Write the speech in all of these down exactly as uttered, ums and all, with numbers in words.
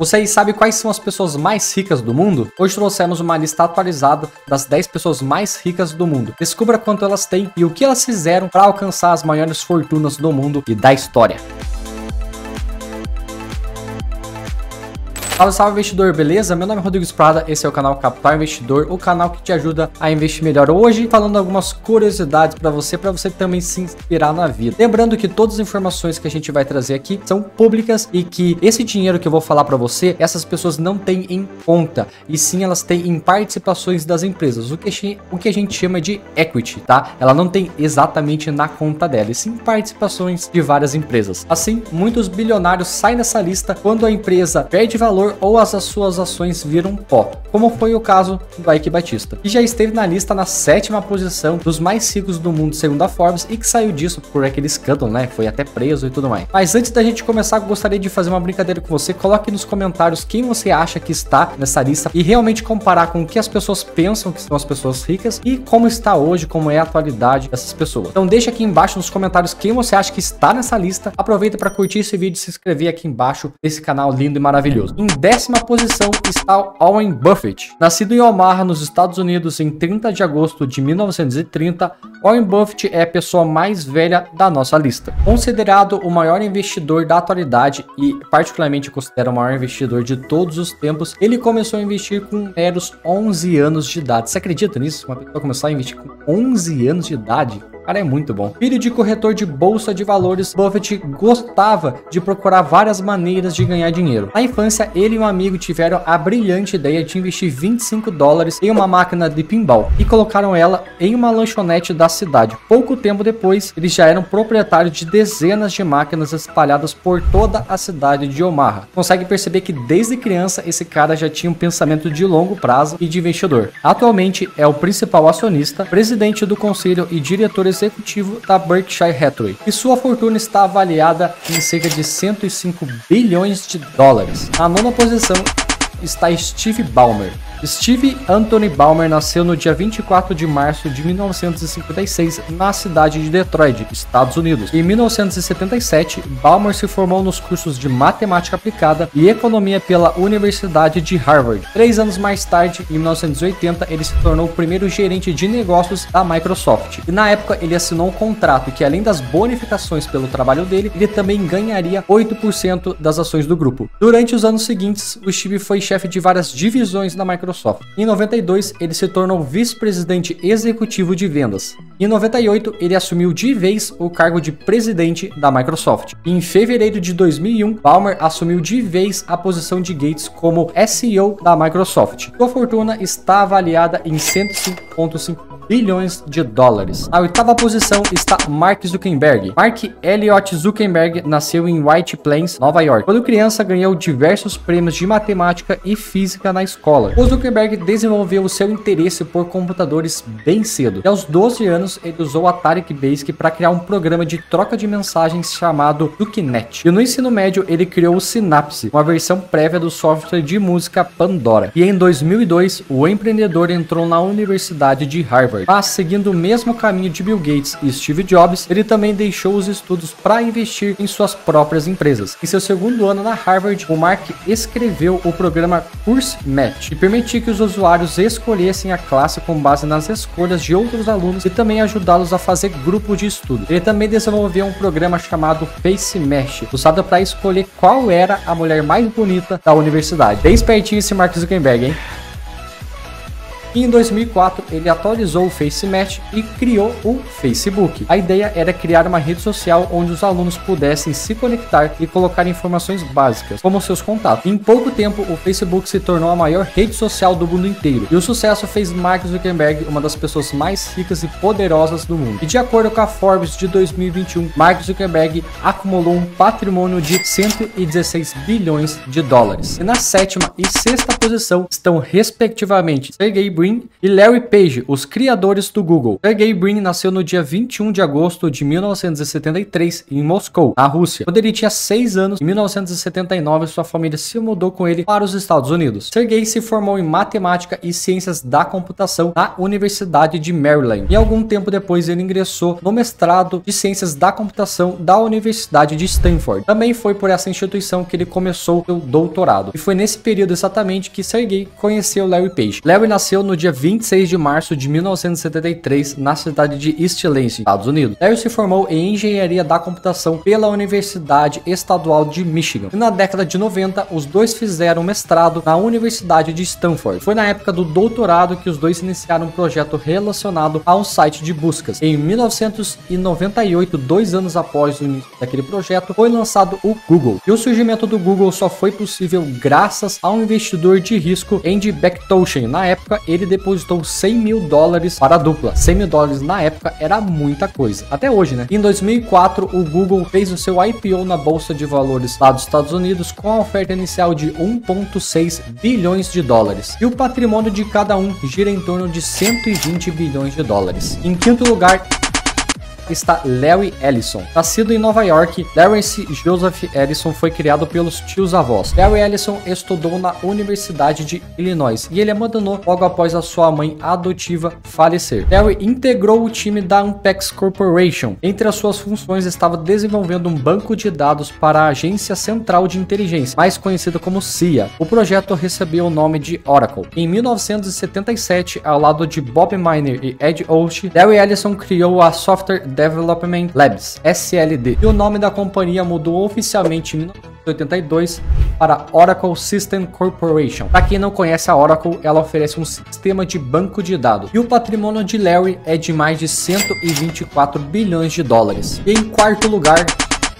Vocês sabem quais são as pessoas mais ricas do mundo? Hoje trouxemos uma lista atualizada das dez pessoas mais ricas do mundo. Descubra quanto elas têm e o que elas fizeram para alcançar as maiores fortunas do mundo e da história. Salve, salve investidor, beleza? Meu nome é Rodrigo Sprada, esse é o canal Capital Investidor, o canal que te ajuda a investir melhor. Hoje falando algumas curiosidades para você, para você também se inspirar na vida. Lembrando que todas as informações que a gente vai trazer aqui são públicas e que esse dinheiro que eu vou falar para você, essas pessoas não têm em conta, e sim elas têm em participações das empresas, o que, o que a gente chama de equity, tá? Ela não tem exatamente na conta dela, e sim participações de várias empresas. Assim, muitos bilionários saem dessa lista quando a empresa perde valor ou as suas ações viram pó, como foi o caso do Ike Batista, que já esteve na lista na sétima posição dos mais ricos do mundo segundo a Forbes e que saiu disso por aquele escândalo, né? Foi até preso e tudo mais. Mas antes da gente começar, gostaria de fazer uma brincadeira com você. Coloque nos comentários quem você acha que está nessa lista e realmente comparar com o que as pessoas pensam que são as pessoas ricas e como está hoje, como é a atualidade dessas pessoas. Então deixa aqui embaixo nos comentários quem você acha que está nessa lista. Aproveita para curtir esse vídeo e se inscrever aqui embaixo nesse canal lindo e maravilhoso. Em décima posição está o Warren Buffett. Nascido em Omaha, nos Estados Unidos, em trinta de agosto de mil novecentos e trinta, Warren Buffett é a pessoa mais velha da nossa lista. Considerado o maior investidor da atualidade e particularmente considera o maior investidor de todos os tempos, ele começou a investir com meros onze anos de idade. Você acredita nisso? Uma pessoa começar a investir com onze anos de idade? Cara, é muito bom. Filho de corretor de bolsa de valores, Buffett gostava de procurar várias maneiras de ganhar dinheiro. Na infância, ele e um amigo tiveram a brilhante ideia de investir vinte e cinco dólares em uma máquina de pinball e colocaram ela em uma lanchonete da cidade. Pouco tempo depois, eles já eram proprietários de dezenas de máquinas espalhadas por toda a cidade de Omaha. Consegue perceber que desde criança esse cara já tinha um pensamento de longo prazo e de investidor. Atualmente é o principal acionista, presidente do conselho e diretor executivo da Berkshire Hathaway, e sua fortuna está avaliada em cerca de cento e cinco bilhões de dólares. Na nona posição está Steve Ballmer. Steve Anthony Ballmer nasceu no dia vinte e quatro de março de mil novecentos e cinquenta e seis na cidade de Detroit, Estados Unidos. Em mil novecentos e setenta e sete, Ballmer se formou nos cursos de matemática aplicada e economia pela Universidade de Harvard. Três anos mais tarde, em mil novecentos e oitenta, ele se tornou o primeiro gerente de negócios da Microsoft. E na época, ele assinou um contrato que, além das bonificações pelo trabalho dele, ele também ganharia oito por cento das ações do grupo. Durante os anos seguintes, o Steve foi chefe de várias divisões da Microsoft. Em noventa e dois, ele se tornou vice-presidente executivo de vendas. Em noventa e oito, ele assumiu de vez o cargo de presidente da Microsoft. Em fevereiro de dois mil e um, Ballmer assumiu de vez a posição de Gates como C E O da Microsoft. Sua fortuna está avaliada em cento e cinco vírgula cinco bilhões de dólares. Na oitava posição está Mark Zuckerberg. Mark Elliot Zuckerberg nasceu em White Plains, Nova York. Quando criança, ganhou diversos prêmios de matemática e física na escola. O Zuckerberg desenvolveu seu interesse por computadores bem cedo. E aos doze anos, ele usou a Atari Basic para criar um programa de troca de mensagens chamado ZuckNet. E no ensino médio, ele criou o Synapse, uma versão prévia do software de música Pandora. E em dois mil e dois, o empreendedor entrou na Universidade de Harvard. Mas seguindo o mesmo caminho de Bill Gates e Steve Jobs, ele também deixou os estudos para investir em suas próprias empresas. Em seu segundo ano na Harvard, o Mark escreveu o programa Course Match e permitiu que os usuários escolhessem a classe com base nas escolhas de outros alunos e também ajudá-los a fazer grupos de estudo. Ele também desenvolveu um programa chamado Face Match, usado para escolher qual era a mulher mais bonita da universidade. Bem espertinho esse Mark Zuckerberg, hein? E em dois mil e quatro, ele atualizou o Face Match e criou o Facebook. A ideia era criar uma rede social onde os alunos pudessem se conectar e colocar informações básicas, como seus contatos. Em pouco tempo, o Facebook se tornou a maior rede social do mundo inteiro, e o sucesso fez Mark Zuckerberg uma das pessoas mais ricas e poderosas do mundo. E de acordo com a Forbes de dois mil e vinte e um, Mark Zuckerberg acumulou um patrimônio de cento e dezesseis bilhões de dólares. E na sétima e sexta posição estão, respectivamente, Sergey Brin Brin e Larry Page, os criadores do Google. Sergey Brin nasceu no dia vinte e um de agosto de mil novecentos e setenta e três, em Moscou, na Rússia. Quando ele tinha seis anos, em mil novecentos e setenta e nove, sua família se mudou com ele para os Estados Unidos. Sergey se formou em matemática e ciências da computação na Universidade de Maryland. E algum tempo depois, ele ingressou no mestrado de ciências da computação da Universidade de Stanford. Também foi por essa instituição que ele começou seu doutorado. E foi nesse período exatamente que Sergey conheceu Larry Page. Larry nasceu no dia vinte e seis de março de mil novecentos e setenta e três, na cidade de East Lansing, Estados Unidos. Larry se formou em engenharia da computação pela Universidade Estadual de Michigan. E na década de noventa, os dois fizeram mestrado na Universidade de Stanford. Foi na época do doutorado que os dois iniciaram um projeto relacionado a um site de buscas. Em mil novecentos e noventa e oito, dois anos após o início daquele projeto, foi lançado o Google. E o surgimento do Google só foi possível graças a um investidor de risco, Andy Bechtolsheim. Na época, ele depositou cem mil dólares para a dupla. cem mil dólares na época era muita coisa. Até hoje, né? Em dois mil e quatro, o Google fez o seu I P O na Bolsa de Valores lá dos Estados Unidos com a oferta inicial de um vírgula seis bilhões de dólares. E o patrimônio de cada um gira em torno de cento e vinte bilhões de dólares. Em quinto lugar, está Larry Ellison. Nascido em Nova York, Lawrence Joseph Ellison foi criado pelos tios-avós. Larry Ellison estudou na Universidade de Illinois e ele abandonou logo após a sua mãe adotiva falecer. Larry integrou o time da Ampex Corporation. Entre as suas funções estava desenvolvendo um banco de dados para a Agência Central de Inteligência, mais conhecida como C I A. O projeto recebeu o nome de Oracle. Em mil novecentos e setenta e sete, ao lado de Bob Miner e Ed Olsch, Larry Ellison criou a Software Development Labs, S L D, e o nome da companhia mudou oficialmente em mil novecentos e oitenta e dois para Oracle System Corporation. Para quem não conhece a Oracle, ela oferece um sistema de banco de dados. E o patrimônio de Larry é de mais de cento e vinte e quatro bilhões de dólares. E em quarto lugar,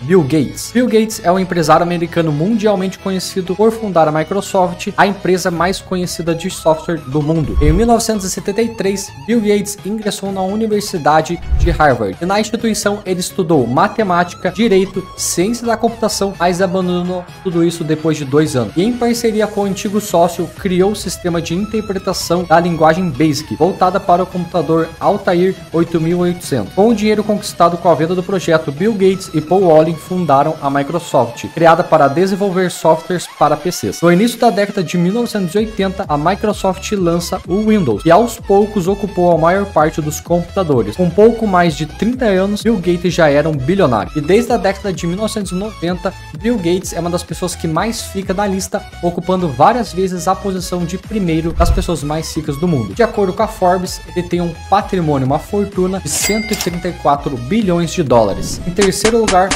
Bill Gates. Bill Gates é um empresário americano mundialmente conhecido por fundar a Microsoft, a empresa mais conhecida de software do mundo. Em mil novecentos e setenta e três, Bill Gates ingressou na Universidade de Harvard. E na instituição, ele estudou matemática, direito, ciência da computação, mas abandonou tudo isso depois de dois anos. E em parceria com o antigo sócio, criou o sistema de interpretação da linguagem Basic, voltada para o computador Altair oito mil e oitocentos. Com o dinheiro conquistado com a venda do projeto, Bill Gates e Paul Allen fundaram a Microsoft, criada para desenvolver softwares para P Cs. No início da década de mil novecentos e oitenta, a Microsoft lança o Windows, e aos poucos ocupou a maior parte dos computadores. Com pouco mais de trinta anos, Bill Gates já era um bilionário. E desde a década de mil novecentos e noventa, Bill Gates é uma das pessoas que mais fica na lista, ocupando várias vezes a posição de primeiro das pessoas mais ricas do mundo. De acordo com a Forbes, ele tem um patrimônio, uma fortuna de cento e trinta e quatro bilhões de dólares. Em terceiro lugar,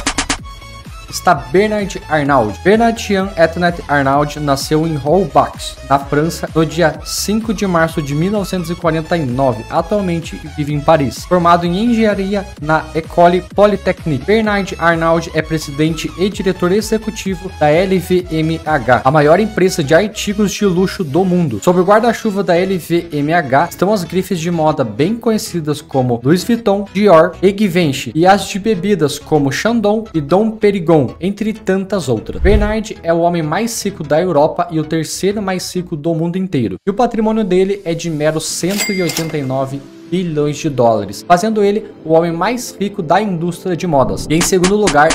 está Bernard Arnault. Bernard Jean Etienne Arnault nasceu em Roubaix, na França, no dia cinco de março de mil novecentos e quarenta e nove. Atualmente vive em Paris. Formado em engenharia na École Polytechnique, Bernard Arnault é presidente e diretor executivo da L V M H, a maior empresa de artigos de luxo do mundo. Sob o guarda-chuva da L V M H estão as grifes de moda bem conhecidas como Louis Vuitton, Dior e Givenchy, e as de bebidas como Chandon e Dom Pérignon, entre tantas outras. Bernard é o homem mais rico da Europa e o terceiro mais rico do mundo inteiro. E o patrimônio dele é de meros cento e oitenta e nove bilhões de dólares, fazendo ele o homem mais rico da indústria de modas. E em segundo lugar,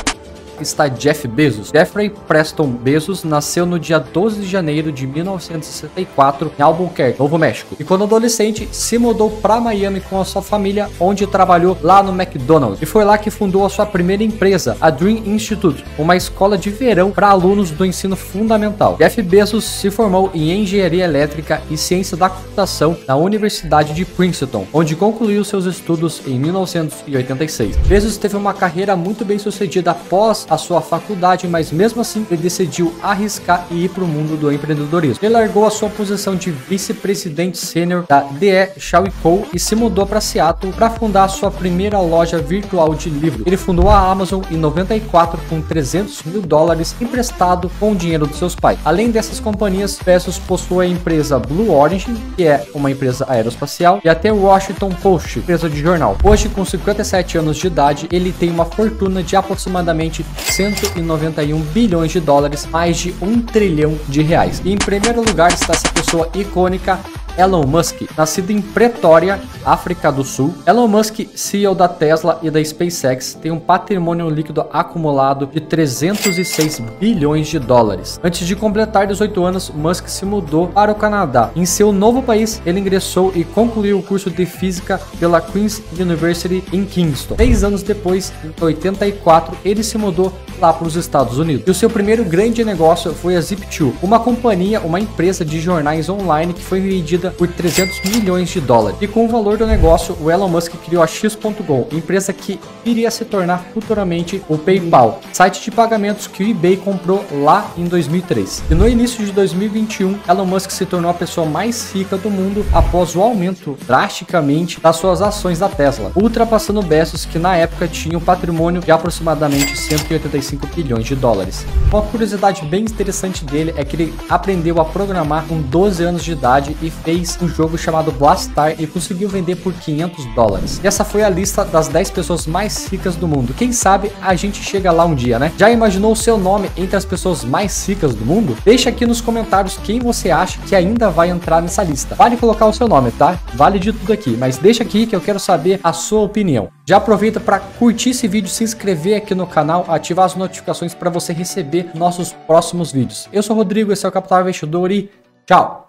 está Jeff Bezos. Jeffrey Preston Bezos nasceu no dia doze de janeiro de mil novecentos e sessenta e quatro em Albuquerque, Novo México. E quando adolescente, se mudou para Miami com a sua família, onde trabalhou lá no McDonald's. E foi lá que fundou a sua primeira empresa, a Dream Institute, uma escola de verão para alunos do ensino fundamental. Jeff Bezos se formou em engenharia elétrica e ciência da computação na Universidade de Princeton, onde concluiu seus estudos em mil novecentos e oitenta e seis. Bezos teve uma carreira muito bem sucedida após a sua faculdade, mas mesmo assim ele decidiu arriscar e ir para o mundo do empreendedorismo. Ele largou a sua posição de vice-presidente sênior da D E Shaw e Co e se mudou para Seattle para fundar a sua primeira loja virtual de livro. Ele fundou a Amazon em noventa e quatro com trezentos mil dólares emprestado com o dinheiro dos seus pais. Além dessas companhias, Bezos possui a empresa Blue Origin, que é uma empresa aeroespacial, e até Washington Post, empresa de jornal. Hoje, com cinquenta e sete anos de idade, ele tem uma fortuna de aproximadamente cento e noventa e um bilhões de dólares, mais de um trilhão de reais. E em primeiro lugar está essa pessoa icônica, Elon Musk, nascido em Pretória, África do Sul. Elon Musk, C E O da Tesla e da SpaceX, tem um patrimônio líquido acumulado de trezentos e seis bilhões de dólares. Antes de completar dezoito anos, Musk se mudou para o Canadá. Em seu novo país, ele ingressou e concluiu o curso de Física pela Queen's University em Kingston. Seis anos depois, em oitenta e quatro, ele se mudou lá para os Estados Unidos. E o seu primeiro grande negócio foi a Zip dois, uma companhia, uma empresa de jornais online que foi vendida por trezentos milhões de dólares. E com o valor do negócio, o Elon Musk criou a X ponto com, empresa que iria se tornar futuramente o PayPal, site de pagamentos que o eBay comprou lá em dois mil e três. E no início de dois mil e vinte e um, Elon Musk se tornou a pessoa mais rica do mundo após o aumento drasticamente das suas ações da Tesla, ultrapassando Bezos, que na época tinha um patrimônio de aproximadamente cento e oitenta e cinco bilhões de dólares. Uma curiosidade bem interessante dele é que ele aprendeu a programar com doze anos de idade e fez um jogo chamado Blastar e conseguiu vender por quinhentos dólares. E essa foi a lista das dez pessoas mais ricas do mundo. Quem sabe a gente chega lá um dia, né? Já imaginou o seu nome entre as pessoas mais ricas do mundo? Deixa aqui nos comentários quem você acha que ainda vai entrar nessa lista. Vale colocar o seu nome, tá? Vale de tudo aqui, mas deixa aqui que eu quero saber a sua opinião. Já aproveita para curtir esse vídeo, se inscrever aqui no canal, ativar as notificações para você receber nossos próximos vídeos. Eu sou o Rodrigo, esse é o Capital Investidor e tchau!